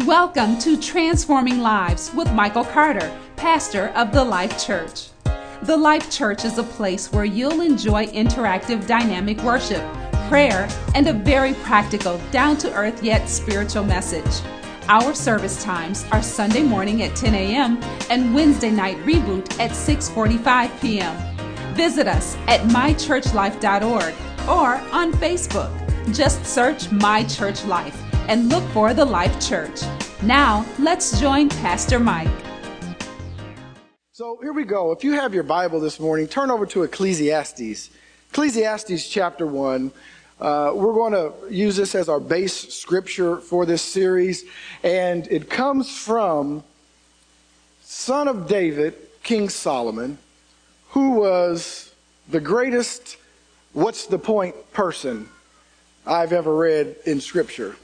Welcome to Transforming Lives with Michael Carter, pastor of The Life Church. The Life Church is a place where you'll enjoy interactive, dynamic worship, prayer, and a very practical, down-to-earth yet spiritual message. Our service times are Sunday morning at 10 a.m. and Wednesday night reboot at 6:45 p.m. Visit us at mychurchlife.org or on Facebook. Just search My Church Life and look for The Life Church. Now, let's join Pastor Mike. So here we go. If you have your Bible this morning, turn over to Ecclesiastes. Ecclesiastes chapter 1. We're going to use this as our base scripture for this series, and it comes from son of David, King Solomon, who was the greatest what's-the-point person I've ever read in scripture.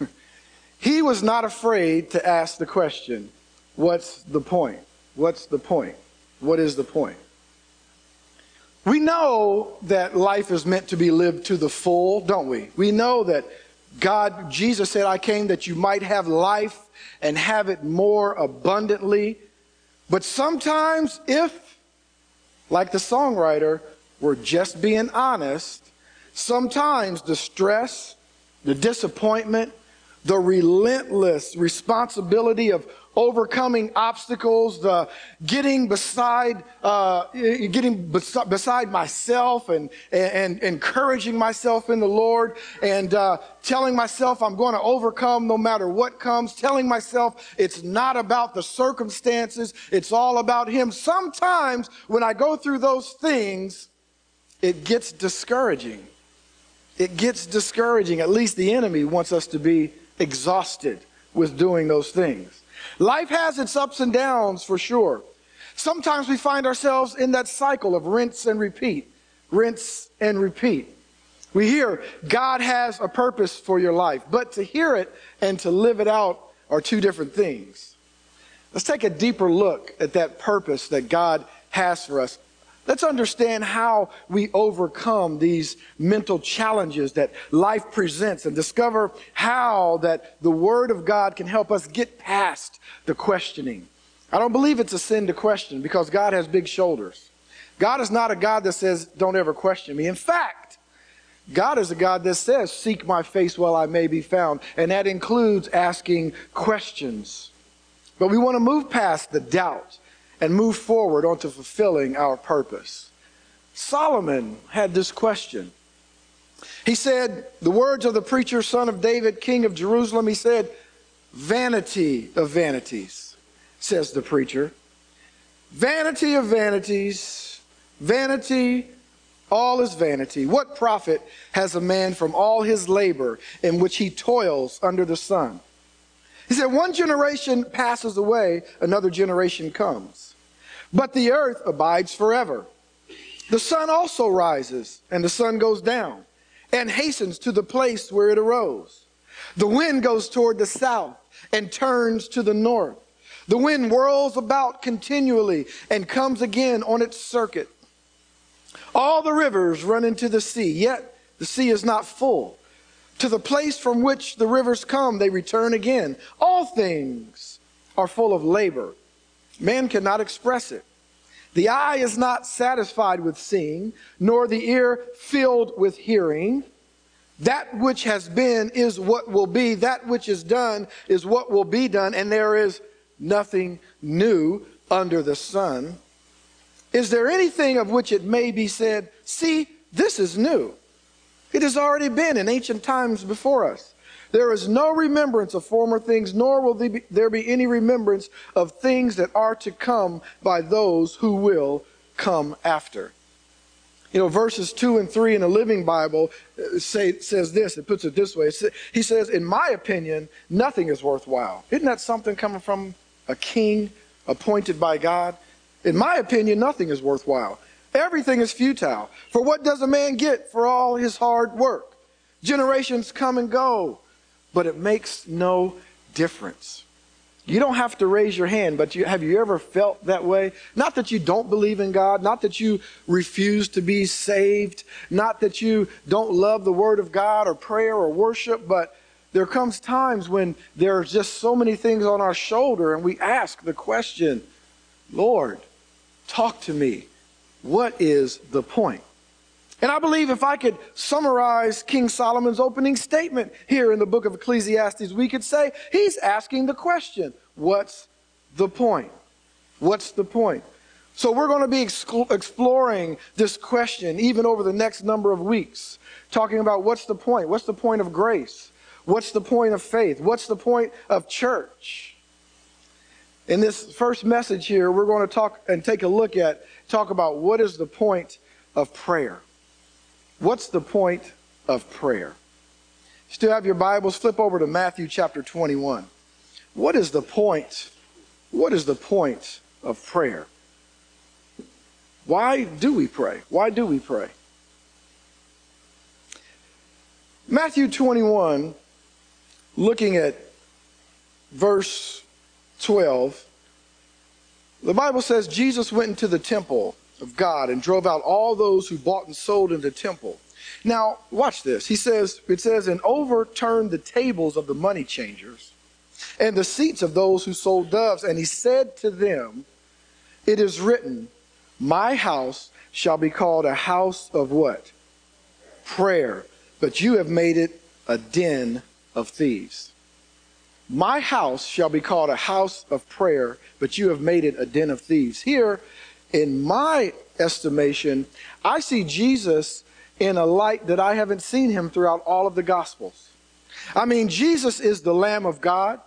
He was not afraid to ask the question, what's the point? What's the point? What is the point? We know that life is meant to be lived to the full, don't we? We know that Jesus said, I came that you might have life and have it more abundantly. But sometimes if, like the songwriter, we're just being honest, sometimes the stress, the disappointment, the relentless responsibility of overcoming obstacles, the getting beside myself and encouraging myself in the Lord and telling myself I'm going to overcome no matter what comes, telling myself it's not about the circumstances, it's all about Him. Sometimes when I go through those things, it gets discouraging. It gets discouraging. At least the enemy wants us to be exhausted with doing those things. Life has its ups and downs for sure. Sometimes we find ourselves in that cycle of rinse and repeat, rinse and repeat. We hear God has a purpose for your life, but to hear it and to live it out are two different things. Let's take a deeper look at that purpose that God has for us. Let's understand how we overcome these mental challenges that life presents and discover how that the Word of God can help us get past the questioning. I don't believe it's a sin to question because God has big shoulders. God is not a God that says, don't ever question me. In fact, God is a God that says, seek my face while I may be found. And that includes asking questions. But we want to move past the doubt and move forward onto fulfilling our purpose. Solomon had this question. He said, the words of the preacher, son of David, king of Jerusalem, he said, vanity of vanities, says the preacher. Vanity of vanities, vanity, all is vanity. What profit has a man from all his labor in which he toils under the sun? He said, one generation passes away, another generation comes. But the earth abides forever. The sun also rises, and the sun goes down, and hastens to the place where it arose. The wind goes toward the south, and turns to the north. The wind whirls about continually, and comes again on its circuit. All the rivers run into the sea, yet the sea is not full. To the place from which the rivers come, they return again. All things are full of labor. Man cannot express it. The eye is not satisfied with seeing, nor the ear filled with hearing. That which has been is what will be. That which is done is what will be done. And there is nothing new under the sun. Is there anything of which it may be said, see, this is new? It has already been in ancient times before us. There is no remembrance of former things, nor will there be any remembrance of things that are to come by those who will come after. You know, verses 2 and 3 in the Living Bible says this. It puts it this way. He says, in my opinion, nothing is worthwhile. Isn't that something coming from a king appointed by God? In my opinion, nothing is worthwhile. Everything is futile. For what does a man get for all his hard work? Generations come and go, but it makes no difference. You don't have to raise your hand, but have you ever felt that way? Not that you don't believe in God, not that you refuse to be saved, not that you don't love the Word of God or prayer or worship, but There comes times when there are just so many things on our shoulder and we ask the question, Lord, talk to me. What is the point? And I believe if I could summarize King Solomon's opening statement here in the book of Ecclesiastes, we could say he's asking the question, what's the point? What's the point? So we're going to be exploring this question even over the next number of weeks, talking about what's the point? What's the point of grace? What's the point of faith? What's the point of church? In this first message here, we're going to talk about what is the point of prayer. What's the point of prayer? Still have your Bibles? Flip over to Matthew chapter 21. What is the point? What is the point of prayer? Why do we pray? Why do we pray? Matthew 21, looking at verse 12, the Bible says, Jesus went into the temple of God and drove out all those who bought and sold in the temple. Now, watch this. It says, and overturned the tables of the money changers and the seats of those who sold doves. And he said to them, it is written, my house shall be called a house of what? Prayer. But you have made it a den of thieves. My house shall be called a house of prayer, but you have made it a den of thieves. Here, in my estimation, I see Jesus in a light that I haven't seen him throughout all of the Gospels. I mean, Jesus is the Lamb of God.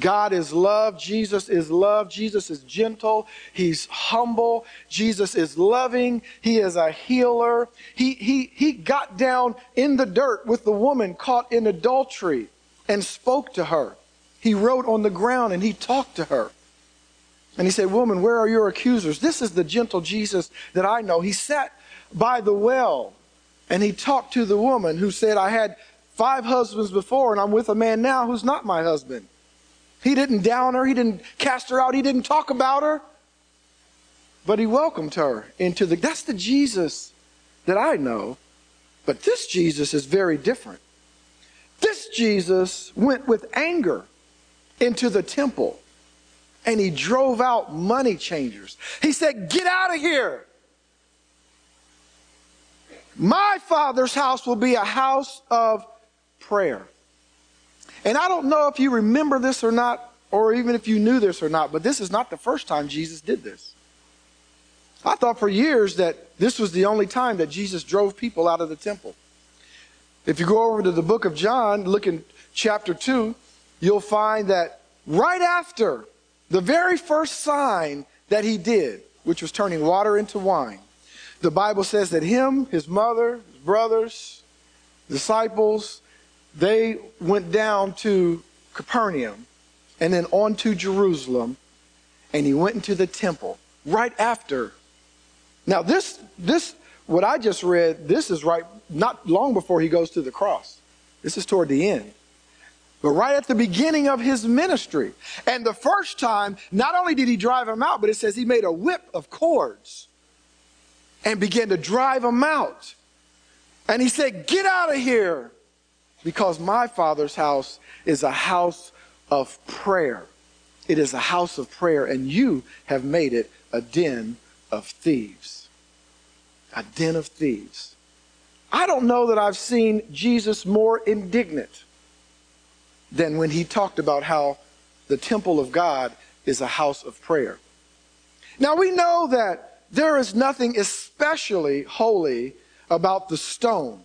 God is love. Jesus is love. Jesus is gentle. He's humble. Jesus is loving. He is a healer. He got down in the dirt with the woman caught in adultery and spoke to her. He wrote on the ground and he talked to her. And he said, woman, where are your accusers? This is the gentle Jesus that I know. He sat by the well and he talked to the woman who said, I had 5 husbands before and I'm with a man now who's not my husband. He didn't down her. He didn't cast her out. He didn't talk about her. But he welcomed her into the... That's the Jesus that I know. But this Jesus is very different. This Jesus went with anger into the temple. And he drove out money changers. He said, get out of here. My Father's house will be a house of prayer. And I don't know if you remember this or not, or even if you knew this or not, but this is not the first time Jesus did this. I thought for years that this was the only time that Jesus drove people out of the temple. If you go over to the book of John, look in chapter 2, you'll find that right after the very first sign that he did, which was turning water into wine, the Bible says that him, his mother, his brothers, disciples, they went down to Capernaum and then on to Jerusalem, and he went into the temple right after. Now this what I just read, this is right not long before he goes to the cross. This is toward the end. But right at the beginning of his ministry. And the first time, not only did he drive him out, but it says he made a whip of cords and began to drive him out. And he said, get out of here. Because my Father's house is a house of prayer. It is a house of prayer, and you have made it a den of thieves. A den of thieves. I don't know that I've seen Jesus more indignant than when he talked about how the temple of God is a house of prayer. Now we know that there is nothing especially holy about the stone,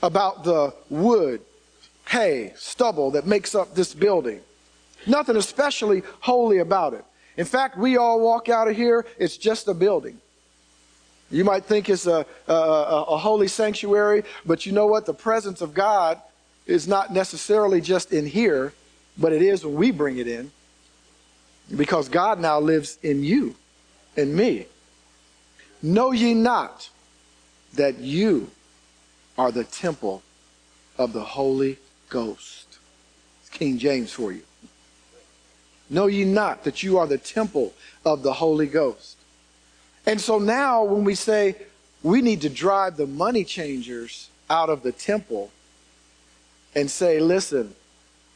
about the wood, hay, stubble that makes up this building. Nothing especially holy about it. In fact, we all walk out of here, it's just a building. You might think it's a holy sanctuary, but you know what? The presence of God is not necessarily just in here, but it is when we bring it in, because God now lives in you and me. Know ye not that you are the temple of the Holy Ghost. It's King James for you. Know ye not that you are the temple of the Holy Ghost. And so now when we say we need to drive the money changers out of the temple, and say, listen,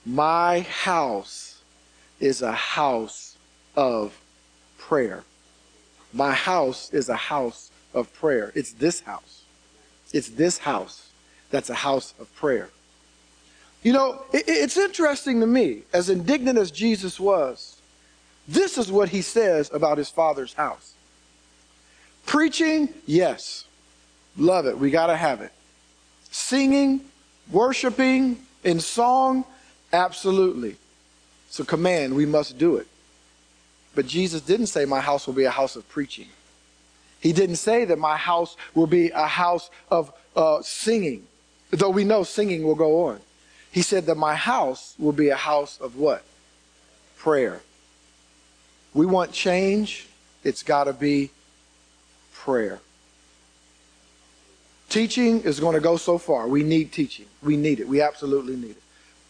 my house is a house of prayer. My house is a house of prayer. It's this house. It's this house that's a house of prayer. You know, it's interesting to me, as indignant as Jesus was, this is what he says about his Father's house. Preaching, yes. Love it. We got to have it. Singing, worshiping in song, absolutely. It's a command. We must do it. But Jesus didn't say my house will be a house of preaching. He didn't say that my house will be a house of singing, though we know singing will go on. He said that my house will be a house of what? Prayer. We want change. It's got to be prayer. Teaching is going to go so far. We need teaching. We need it. We absolutely need it.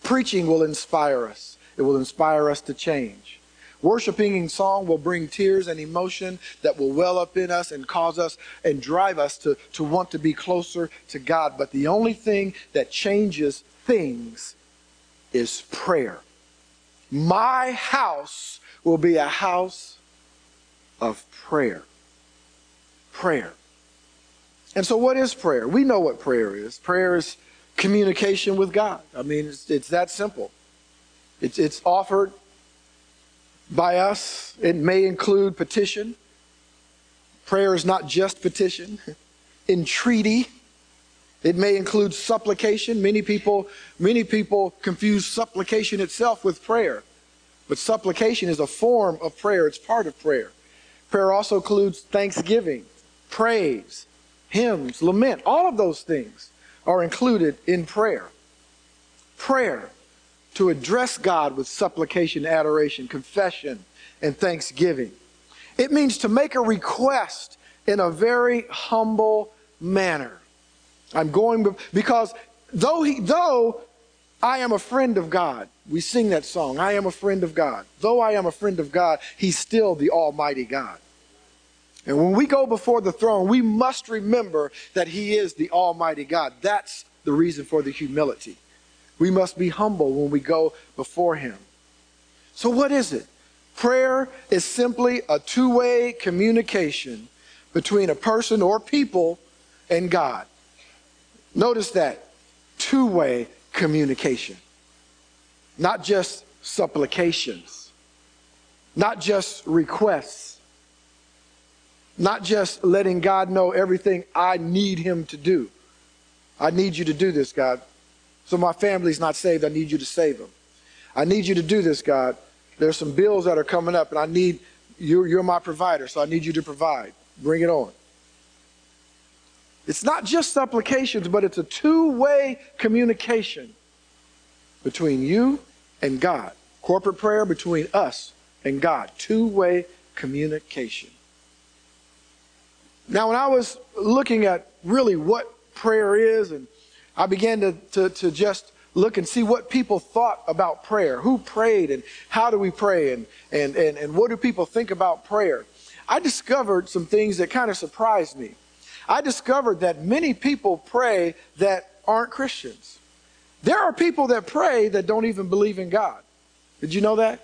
Preaching will inspire us. It will inspire us to change. Worshiping in song will bring tears and emotion that will well up in us and cause us and drive us to want to be closer to God. But the only thing that changes things is prayer. My house will be a house of prayer. Prayer. And so what is prayer? We know what prayer is. Prayer is communication with God. I mean, it's that simple. It's offered by us. It may include petition. Prayer is not just petition. Entreaty. It may include supplication. Many people confuse supplication itself with prayer. But supplication is a form of prayer. It's part of prayer. Prayer also includes thanksgiving, praise, hymns, lament. All of those things are included in prayer. Prayer, to address God with supplication, adoration, confession, and thanksgiving. It means to make a request in a very humble manner. I'm going because though I am a friend of God, we sing that song, I am a friend of God. Though I am a friend of God, he's still the Almighty God. And when we go before the throne, we must remember that he is the Almighty God. That's the reason for the humility. We must be humble when we go before him. So what is it? Prayer is simply a two-way communication between a person or people and God. Notice that two-way communication, not just supplications, not just requests, not just letting God know everything I need him to do. I need you to do this, God. So my family's not saved. I need you to save them. I need you to do this, God. There's some bills that are coming up, and I need you. You're my provider, so I need you to provide. Bring it on. It's not just supplications, but it's a two-way communication between you and God. Corporate prayer between us and God. Two-way communication. Now, when I was looking at really what prayer is, and I began to just look and see what people thought about prayer, who prayed and how do we pray and what do people think about prayer, I discovered some things that kind of surprised me. I discovered that many people pray that aren't Christians. There are people that pray that don't even believe in God. Did you know that?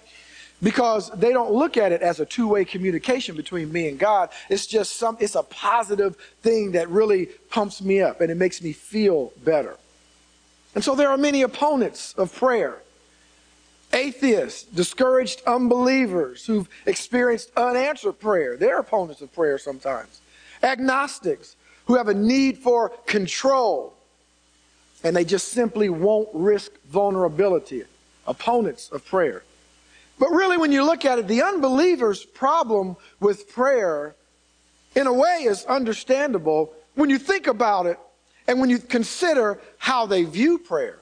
Because they don't look at it as a two-way communication between me and God. It's just it's a positive thing that really pumps me up and it makes me feel better. And so there are many opponents of prayer. Atheists, discouraged unbelievers who've experienced unanswered prayer. They're opponents of prayer sometimes. Agnostics who have a need for control and they just simply won't risk vulnerability. Opponents of prayer. But really, when you look at it, the unbeliever's problem with prayer, in a way, is understandable when you think about it and when you consider how they view prayer.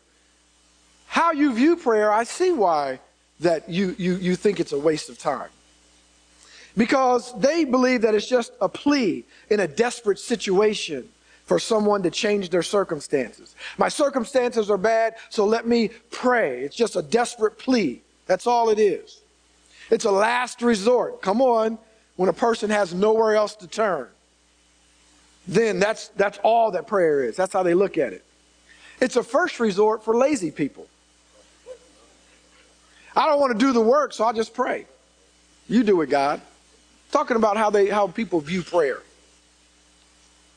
How you view prayer, I see why that you think it's a waste of time. Because they believe that it's just a plea in a desperate situation for someone to change their circumstances. My circumstances are bad, so let me pray. It's just a desperate plea. That's all it is. It's a last resort. Come on, when a person has nowhere else to turn. Then that's all that prayer is. That's how they look at it. It's a first resort for lazy people. I don't want to do the work, so I'll just pray. You do it, God. Talking about how people view prayer.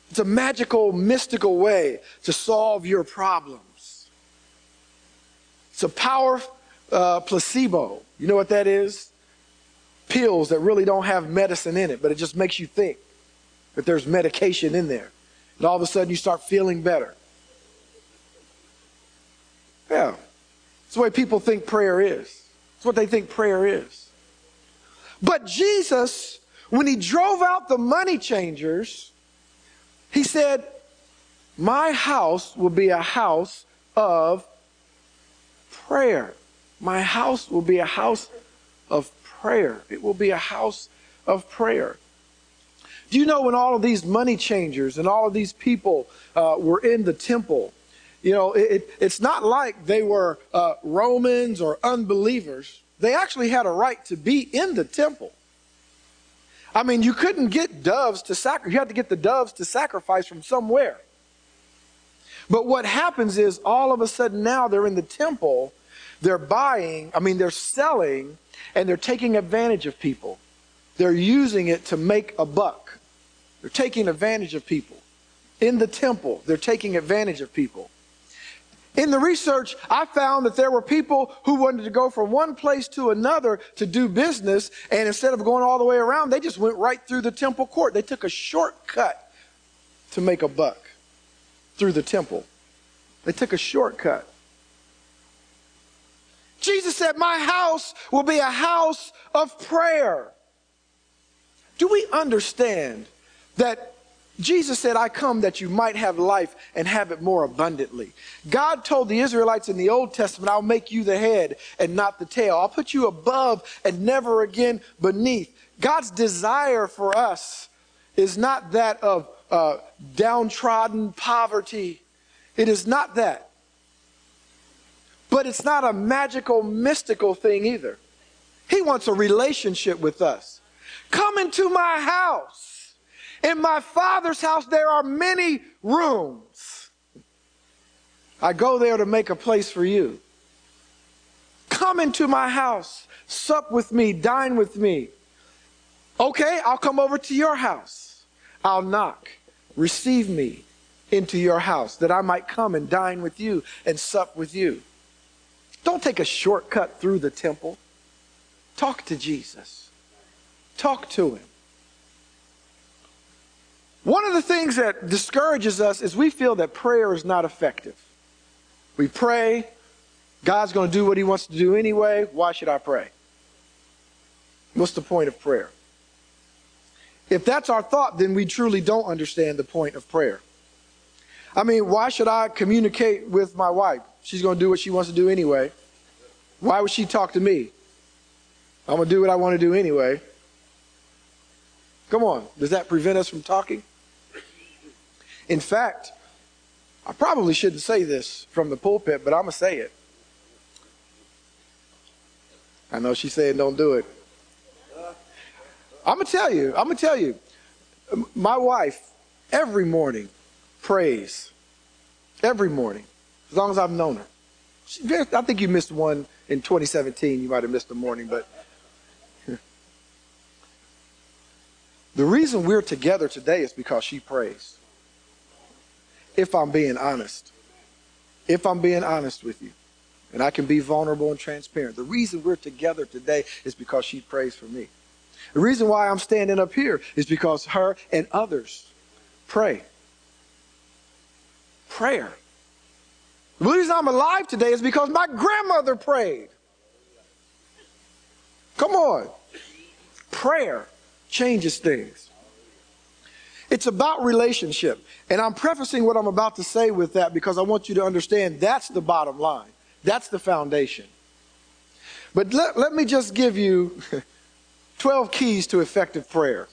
It's a magical, mystical way to solve your problems. It's a power placebo. You know what that is? Pills that really don't have medicine in it, but it just makes you think that there's medication in there. And all of a sudden you start feeling better. Yeah. It's the way people think prayer is. It's what they think prayer is. But Jesus, when he drove out the money changers, he said, my house will be a house of prayer. My house will be a house of prayer. It will be a house of prayer. Do you know when all of these money changers and all of these people were in the temple, you know, it's not like they were Romans or unbelievers. They actually had a right to be in the temple. I mean, you couldn't get doves to sacrifice. You had to get the doves to sacrifice from somewhere. But what happens is all of a sudden now they're in the temple, they're selling, and they're taking advantage of people. They're using it to make a buck. They're taking advantage of people. In the temple, they're taking advantage of people. In the research, I found that there were people who wanted to go from one place to another to do business, and instead of going all the way around, they just went right through the temple court. They took a shortcut to make a buck through the temple. They took a shortcut. Jesus said, my house will be a house of prayer. Do we understand that Jesus said, I come that you might have life and have it more abundantly. God told the Israelites in the Old Testament, I'll make you the head and not the tail. I'll put you above and never again beneath. God's desire for us is not that of downtrodden poverty. It is not that. But it's not a magical, mystical thing either. He wants a relationship with us. Come into my house. In my Father's house, there are many rooms. I go there to make a place for you. Come into my house, sup with me, dine with me. Okay, I'll come over to your house. I'll knock. Receive me into your house that I might come and dine with you and sup with you. Don't take a shortcut through the temple. Talk to Jesus. Talk to him. One of the things that discourages us is we feel that prayer is not effective. We pray, God's going to do what he wants to do anyway. Why should I pray? What's the point of prayer? If that's our thought, then we truly don't understand the point of prayer. I mean, why should I communicate with my wife? She's going to do what she wants to do anyway. Why would she talk to me? I'm going to do what I want to do anyway. Come on, does that prevent us from talking? In fact, I probably shouldn't say this from the pulpit, but I'm going to say it. I know she's saying don't do it. I'm going to tell you, my wife every morning prays. Every morning, as long as I've known her. I think you missed one in 2017. You might have missed a morning, but the reason we're together today is because she prays. If I'm being honest with you, and I can be vulnerable and transparent, the reason we're together today is because she prays for me. The reason why I'm standing up here is because her and others pray. Prayer. The reason I'm alive today is because my grandmother prayed. Come on. Prayer changes things. It's about relationship. And I'm prefacing what I'm about to say with that because I want you to understand that's the bottom line. That's the foundation. But let me just give you 12 keys to effective prayer.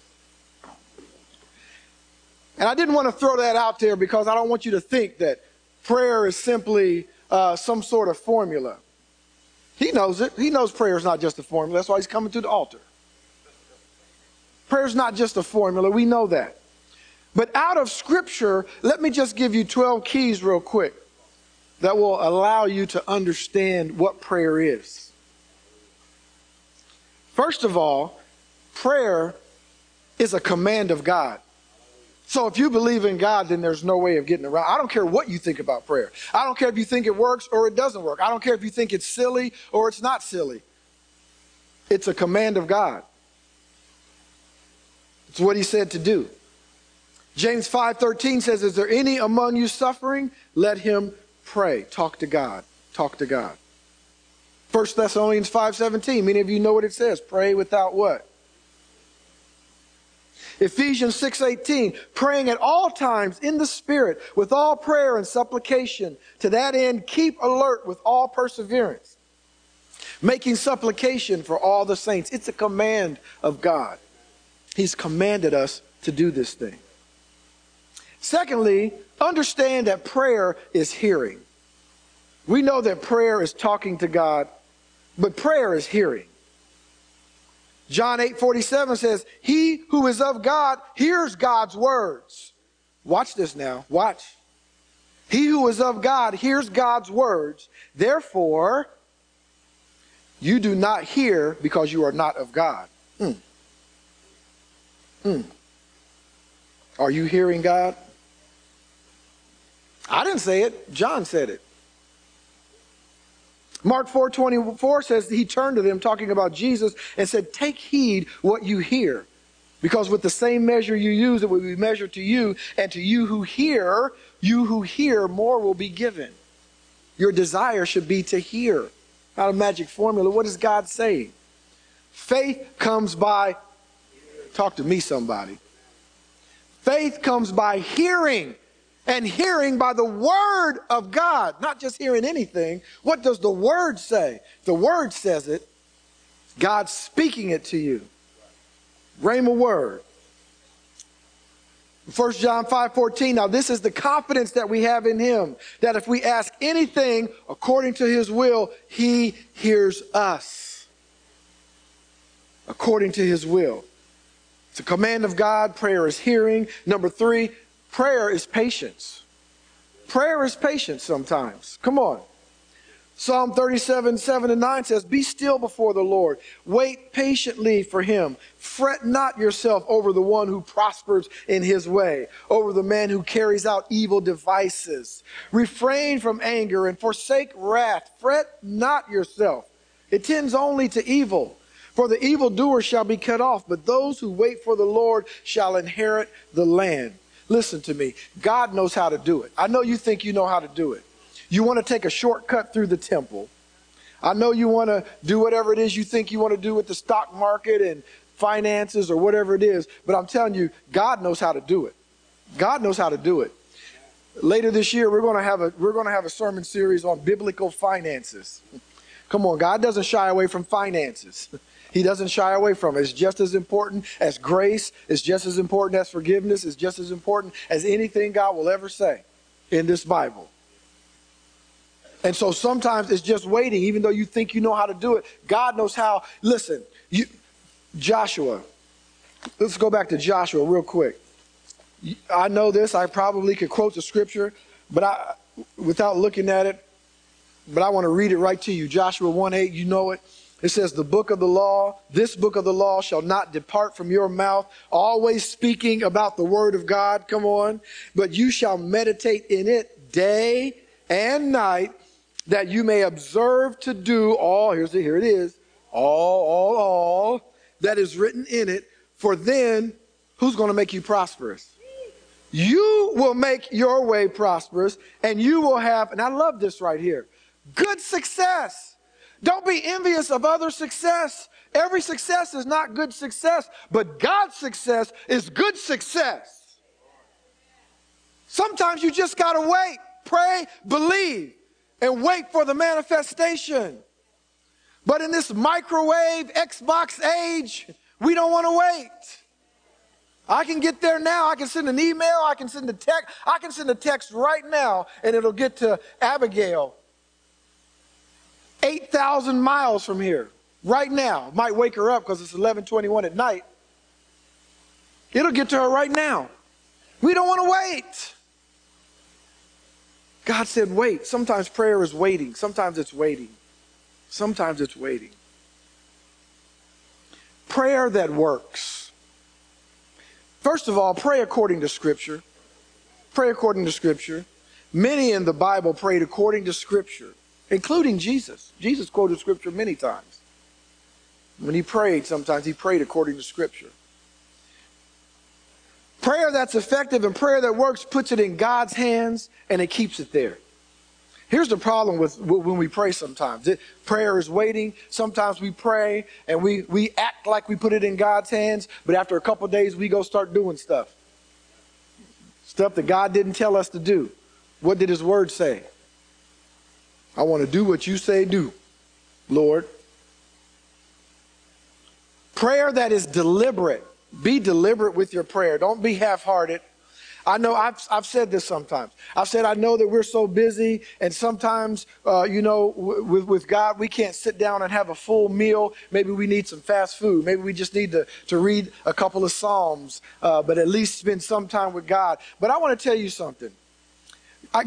And I didn't want to throw that out there because I don't want you to think that prayer is simply some sort of formula. He knows it. He knows prayer is not just a formula. That's why he's coming to the altar. Prayer is not just a formula. We know that. But out of Scripture, let me just give you 12 keys real quick that will allow you to understand what prayer is. First of all, prayer is a command of God. So if you believe in God, then there's no way of getting around. I don't care what you think about prayer. I don't care if you think it works or it doesn't work. I don't care if you think it's silly or it's not silly. It's a command of God. It's what he said to do. James 5:13 says, is there any among you suffering? Let him pray. Talk to God. Talk to God. 1 Thessalonians 5:17. Many of you know what it says. Pray without what? Ephesians 6:18, praying at all times in the Spirit with all prayer and supplication. To that end, keep alert with all perseverance, making supplication for all the saints. It's a command of God. He's commanded us to do this thing. Secondly, understand that prayer is hearing. We know that prayer is talking to God, but prayer is hearing. John 8:47 says, he who is of God hears God's words. Watch this now. Watch. He who is of God hears God's words. Therefore, you do not hear because you are not of God. Are you hearing God? I didn't say it. John said it. Mark 4:24 says that he turned to them, talking about Jesus, and said, take heed what you hear, because with the same measure you use, it will be measured to you, and to you who hear, more will be given. Your desire should be to hear. Not a magic formula. What is God saying? Faith comes by, talk to me, somebody. Faith comes by hearing. And hearing by the word of God, not just hearing anything. What does the word say? The word says it. God's speaking it to you. Rhema word. 1 John 5:14, now this is the confidence that we have in him, that if we ask anything according to his will, he hears us. According to his will. It's a command of God. Prayer is hearing. Number three, prayer is patience. Prayer is patience sometimes. Come on. Psalm 37:7-9 says, be still before the Lord. Wait patiently for him. Fret not yourself over the one who prospers in his way, over the man who carries out evil devices. Refrain from anger and forsake wrath. Fret not yourself. It tends only to evil. For the evildoer shall be cut off, but those who wait for the Lord shall inherit the land. Listen to me. God knows how to do it. I know you think you know how to do it. You want to take a shortcut through the temple. I know you want to do whatever it is you think you want to do with the stock market and finances or whatever it is. But I'm telling you, God knows how to do it. God knows how to do it. Later this year, we're going to have a sermon series on biblical finances. Come on, God doesn't shy away from finances. He doesn't shy away from it. It's just as important as grace. It's just as important as forgiveness. It's just as important as anything God will ever say in this Bible. And so sometimes it's just waiting, even though you think you know how to do it. God knows how. Listen, Joshua, let's go back to Joshua real quick. I know this. I probably could quote the scripture, but without looking at it, but I want to read it right to you. Joshua 1:8, you know it. It says, the book of the law, this book of the law shall not depart from your mouth, always speaking about the word of God. Come on. But you shall meditate in it day and night, that you may observe to do all, all that is written in it. For then, who's going to make you prosperous? You will make your way prosperous, and you will have, and I love this right here, good success. Don't be envious of other success. Every success is not good success, but God's success is good success. Sometimes you just got to wait, pray, believe, and wait for the manifestation. But in this microwave Xbox age, we don't want to wait. I can get there now. I can send an email. I can send a text. I can send a text right now, and it'll get to Abigail 8,000 miles from here right now. Might wake her up because it's 11:21 at night. It'll get to her right now. We don't want to wait. God said, wait. Sometimes prayer is waiting. Sometimes it's waiting. Sometimes it's waiting. Prayer that works. First of all, pray according to Scripture. Pray according to Scripture. Many in the Bible prayed according to Scripture, including Jesus. Jesus quoted Scripture many times. When he prayed, sometimes he prayed according to Scripture. Prayer that's effective and prayer that works puts it in God's hands and it keeps it there. Here's the problem with when we pray sometimes. Prayer is waiting. Sometimes we pray and we act like we put it in God's hands, but after a couple of days we go start doing stuff. Stuff that God didn't tell us to do. What did his word say? I want to do what you say do, Lord. Prayer that is deliberate. Be deliberate with your prayer. Don't be half-hearted. I know I've said this sometimes. I've said I know that we're so busy, and sometimes, with God, we can't sit down and have a full meal. Maybe we need some fast food. Maybe we just need to read a couple of Psalms, but at least spend some time with God. But I want to tell you something.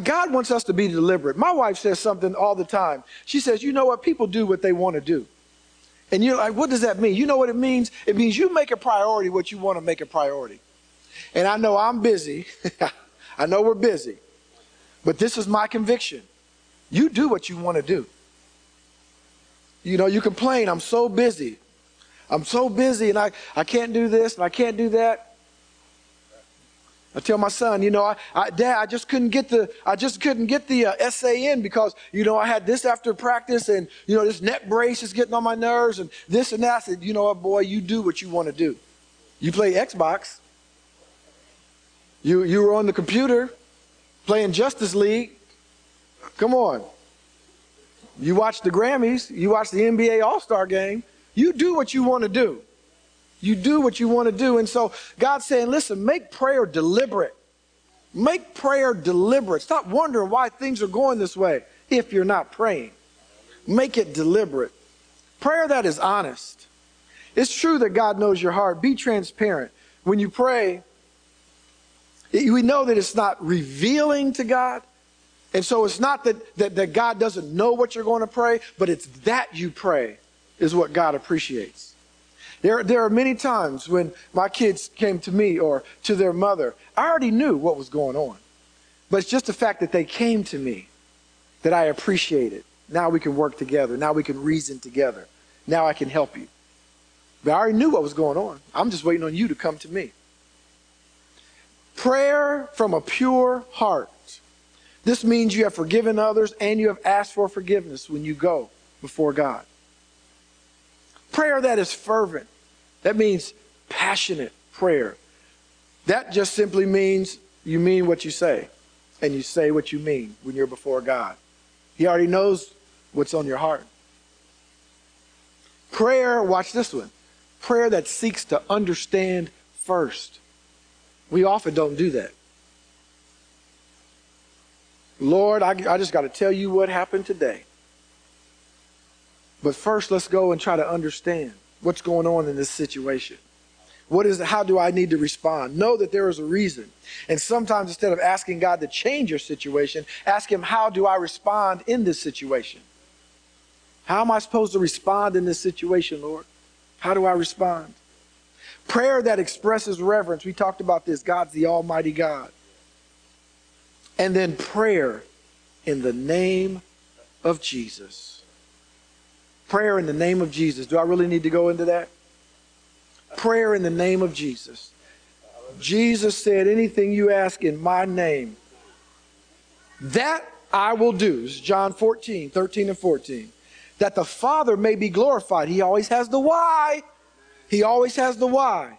God wants us to be deliberate. My wife says something all the time. She says, you know what? People do what they want to do. And you're like, what does that mean? You know what it means? It means you make a priority what you want to make a priority. And I know I'm busy. I know we're busy. But this is my conviction. You do what you want to do. You know, you complain, I'm so busy. I'm so busy and I can't do this and I can't do that. I tell my son, Dad, I just couldn't get the essay in because, I had this after practice and, this neck brace is getting on my nerves and this and that. I said, you know what, boy, you do what you want to do. You play Xbox. You were on the computer playing Justice League. Come on. You watch the Grammys. You watch the NBA All-Star game. You do what you want to do. You do what you want to do. And so God's saying, listen, make prayer deliberate. Make prayer deliberate. Stop wondering why things are going this way if you're not praying. Make it deliberate. Prayer that is honest. It's true that God knows your heart. Be transparent. When you pray, we know that it's not revealing to God. And so it's not that God doesn't know what you're going to pray, but it's that you pray is what God appreciates. There are many times when my kids came to me or to their mother, I already knew what was going on. But it's just the fact that they came to me that I appreciated. Now we can work together. Now we can reason together. Now I can help you. But I already knew what was going on. I'm just waiting on you to come to me. Prayer from a pure heart. This means you have forgiven others and you have asked for forgiveness when you go before God. Prayer that is fervent. That means passionate prayer. That just simply means you mean what you say, and you say what you mean when you're before God. He already knows what's on your heart. Prayer, watch this one, prayer that seeks to understand first. We often don't do that. Lord, I just got to tell you what happened today. But first, let's go and try to understand what's going on in this situation. How do I need to respond? Know that there is a reason. And sometimes instead of asking God to change your situation, ask him, how do I respond in this situation? How am I supposed to respond in this situation, Lord? How do I respond? Prayer that expresses reverence. We talked about this. God's the Almighty God. And then prayer in the name of Jesus. Prayer in the name of Jesus. Do I really need to go into that? Prayer in the name of Jesus. Jesus said, anything you ask in my name, that I will do. It's John 14, 13 and 14. That the Father may be glorified. He always has the why. He always has the why.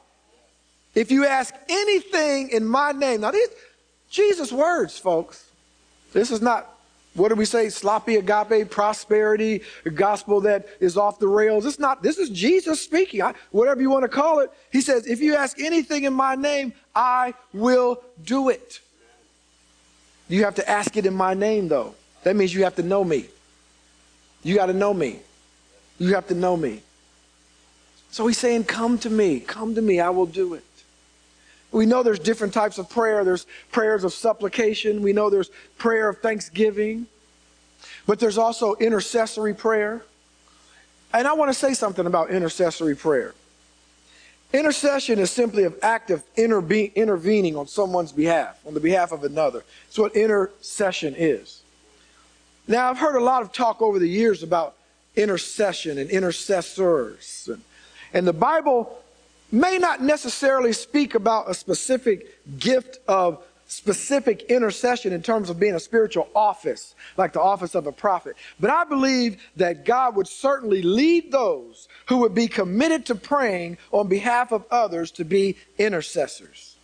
If you ask anything in my name. Now, these Jesus' words, folks. This is not... What do we say? Sloppy agape, prosperity, a gospel that is off the rails. This is Jesus speaking, whatever you want to call it. He says, if you ask anything in my name, I will do it. You have to ask it in my name, though. That means you have to know me. You got to know me. You have to know me. So he's saying, come to me. Come to me. I will do it. We know there's different types of prayer. There's prayers of supplication. We know there's prayer of thanksgiving. But there's also intercessory prayer. And I want to say something about intercessory prayer. Intercession is simply an act of intervening on someone's behalf, on the behalf of another. That's what intercession is. Now, I've heard a lot of talk over the years about intercession and intercessors. And the Bible may not necessarily speak about a specific gift of specific intercession in terms of being a spiritual office, like the office of a prophet. But I believe that God would certainly lead those who would be committed to praying on behalf of others to be intercessors.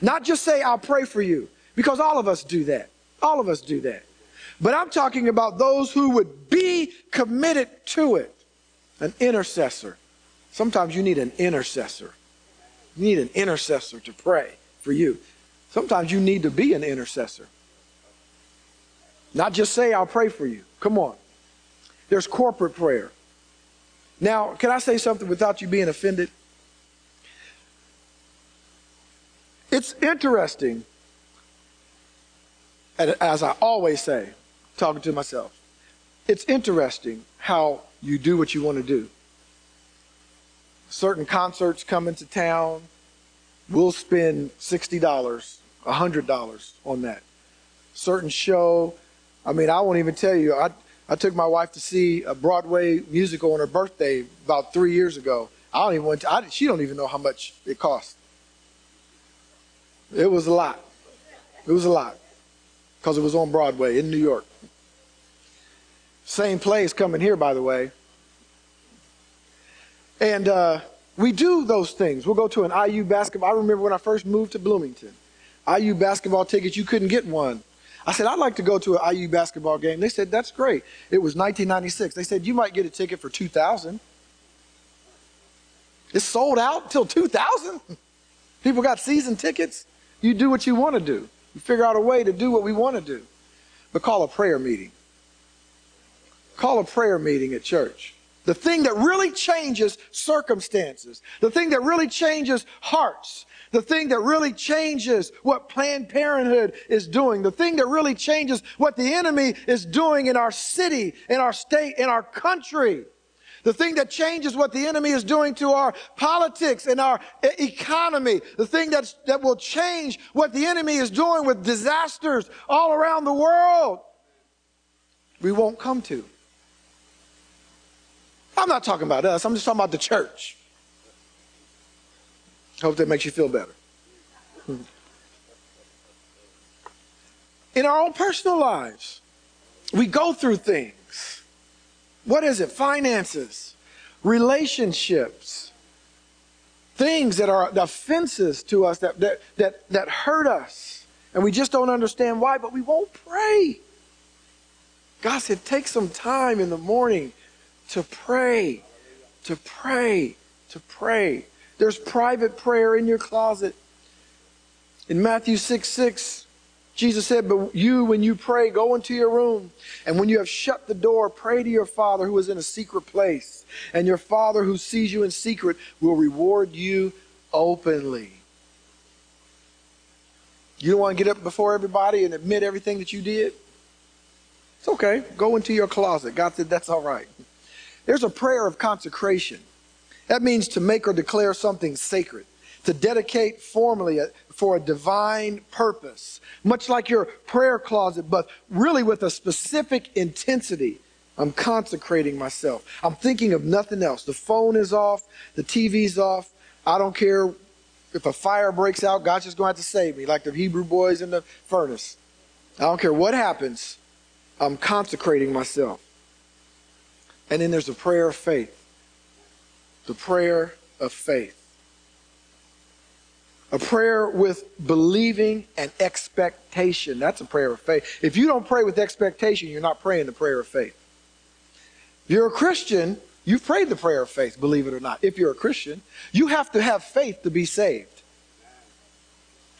Not just say, I'll pray for you, because all of us do that. All of us do that. But I'm talking about those who would be committed to it. An intercessor. Sometimes you need an intercessor. You need an intercessor to pray for you. Sometimes you need to be an intercessor. Not just say, I'll pray for you. Come on. There's corporate prayer. Now, can I say something without you being offended? It's interesting, as I always say, talking to myself, it's interesting how you do what you want to do. Certain concerts come into town. We'll spend $60, $100 on that. Certain show. I mean, I won't even tell you. I took my wife to see a Broadway musical on her birthday about 3 years ago. I don't even want to, she don't even know how much it cost. It was a lot. It was a lot. Because it was on Broadway in New York. Same play is coming here, by the way. And we do those things. We'll go to an IU basketball. I remember when I first moved to Bloomington, IU basketball tickets, you couldn't get one. I said, I'd like to go to an IU basketball game. They said, that's great. It was 1996. They said, you might get a ticket for $2,000. It's sold out till $2,000. People got season tickets. You do what you want to do. You figure out a way to do what we want to do. But call a prayer meeting. Call a prayer meeting at church. The thing that really changes circumstances, the thing that really changes hearts, the thing that really changes what Planned Parenthood is doing, the thing that really changes what the enemy is doing in our city, in our state, in our country, the thing that changes what the enemy is doing to our politics and our economy, the thing that will change what the enemy is doing with disasters all around the world, we won't come to. I'm not talking about us. I'm just talking about the church. I hope that makes you feel better. In our own personal lives, we go through things. What is it? Finances, relationships, things that are offenses to us that hurt us. And we just don't understand why, but we won't pray. God said, take some time in the morning to pray, to pray, to pray. There's private prayer in your closet. In Matthew 6:6, Jesus said, but you, when you pray, go into your room. And when you have shut the door, pray to your Father who is in a secret place. And your Father who sees you in secret will reward you openly. You don't want to get up before everybody and admit everything that you did? It's okay. Go into your closet. God said, that's all right. There's a prayer of consecration. That means to make or declare something sacred, to dedicate formally for a divine purpose, much like your prayer closet, but really with a specific intensity. I'm consecrating myself. I'm thinking of nothing else. The phone is off. The TV's off. I don't care if a fire breaks out. God's just going to have to save me, like the Hebrew boys in the furnace. I don't care what happens. I'm consecrating myself. And then there's the prayer of faith. The prayer of faith. A prayer with believing and expectation. That's a prayer of faith. If you don't pray with expectation, you're not praying the prayer of faith. If you're a Christian, you've prayed the prayer of faith, believe it or not. If you're a Christian, you have to have faith to be saved.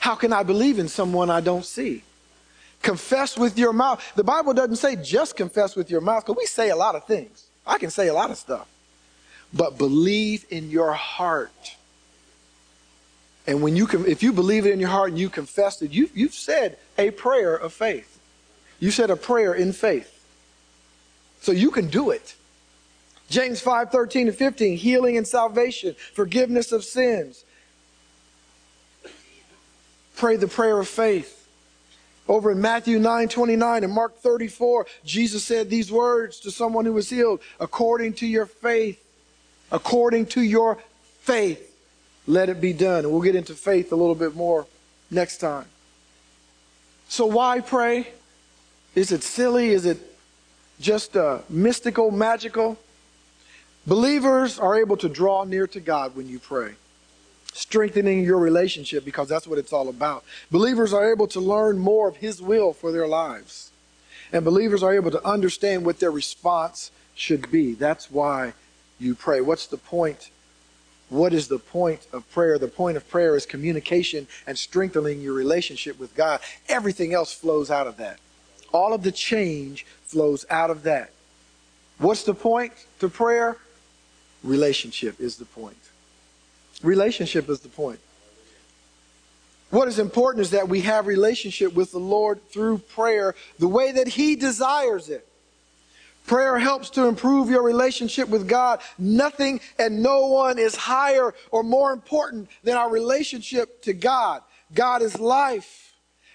How can I believe in someone I don't see? Confess with your mouth. The Bible doesn't say just confess with your mouth, because we say a lot of things. I can say a lot of stuff. But believe in your heart And when you can, if you believe it in your heart and you confess it, you've said a prayer of faith. You said a prayer in faith. So you can do it. James 5:13 to 15, healing and salvation, forgiveness of sins. Pray the prayer of faith. Over in Matthew 9:29 and Mark 34, Jesus said these words to someone who was healed, according to your faith, let it be done. And we'll get into faith a little bit more next time. So why pray? Is it silly? Is it just mystical, magical? Believers are able to draw near to God when you pray, strengthening your relationship, because that's what it's all about. Believers are able to learn more of His will for their lives. And believers are able to understand what their response should be. That's why you pray. What's the point? What is the point of prayer? The point of prayer is communication and strengthening your relationship with God. Everything else flows out of that. All of the change flows out of that. What's the point to prayer? Relationship is the point. Relationship is the point. What is important is that we have relationship with the Lord through prayer the way that He desires it. Prayer helps to improve your relationship with God. Nothing and no one is higher or more important than our relationship to God. God is life,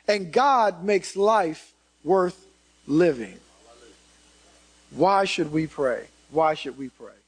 and God makes life worth living. Why should we pray? Why should we pray?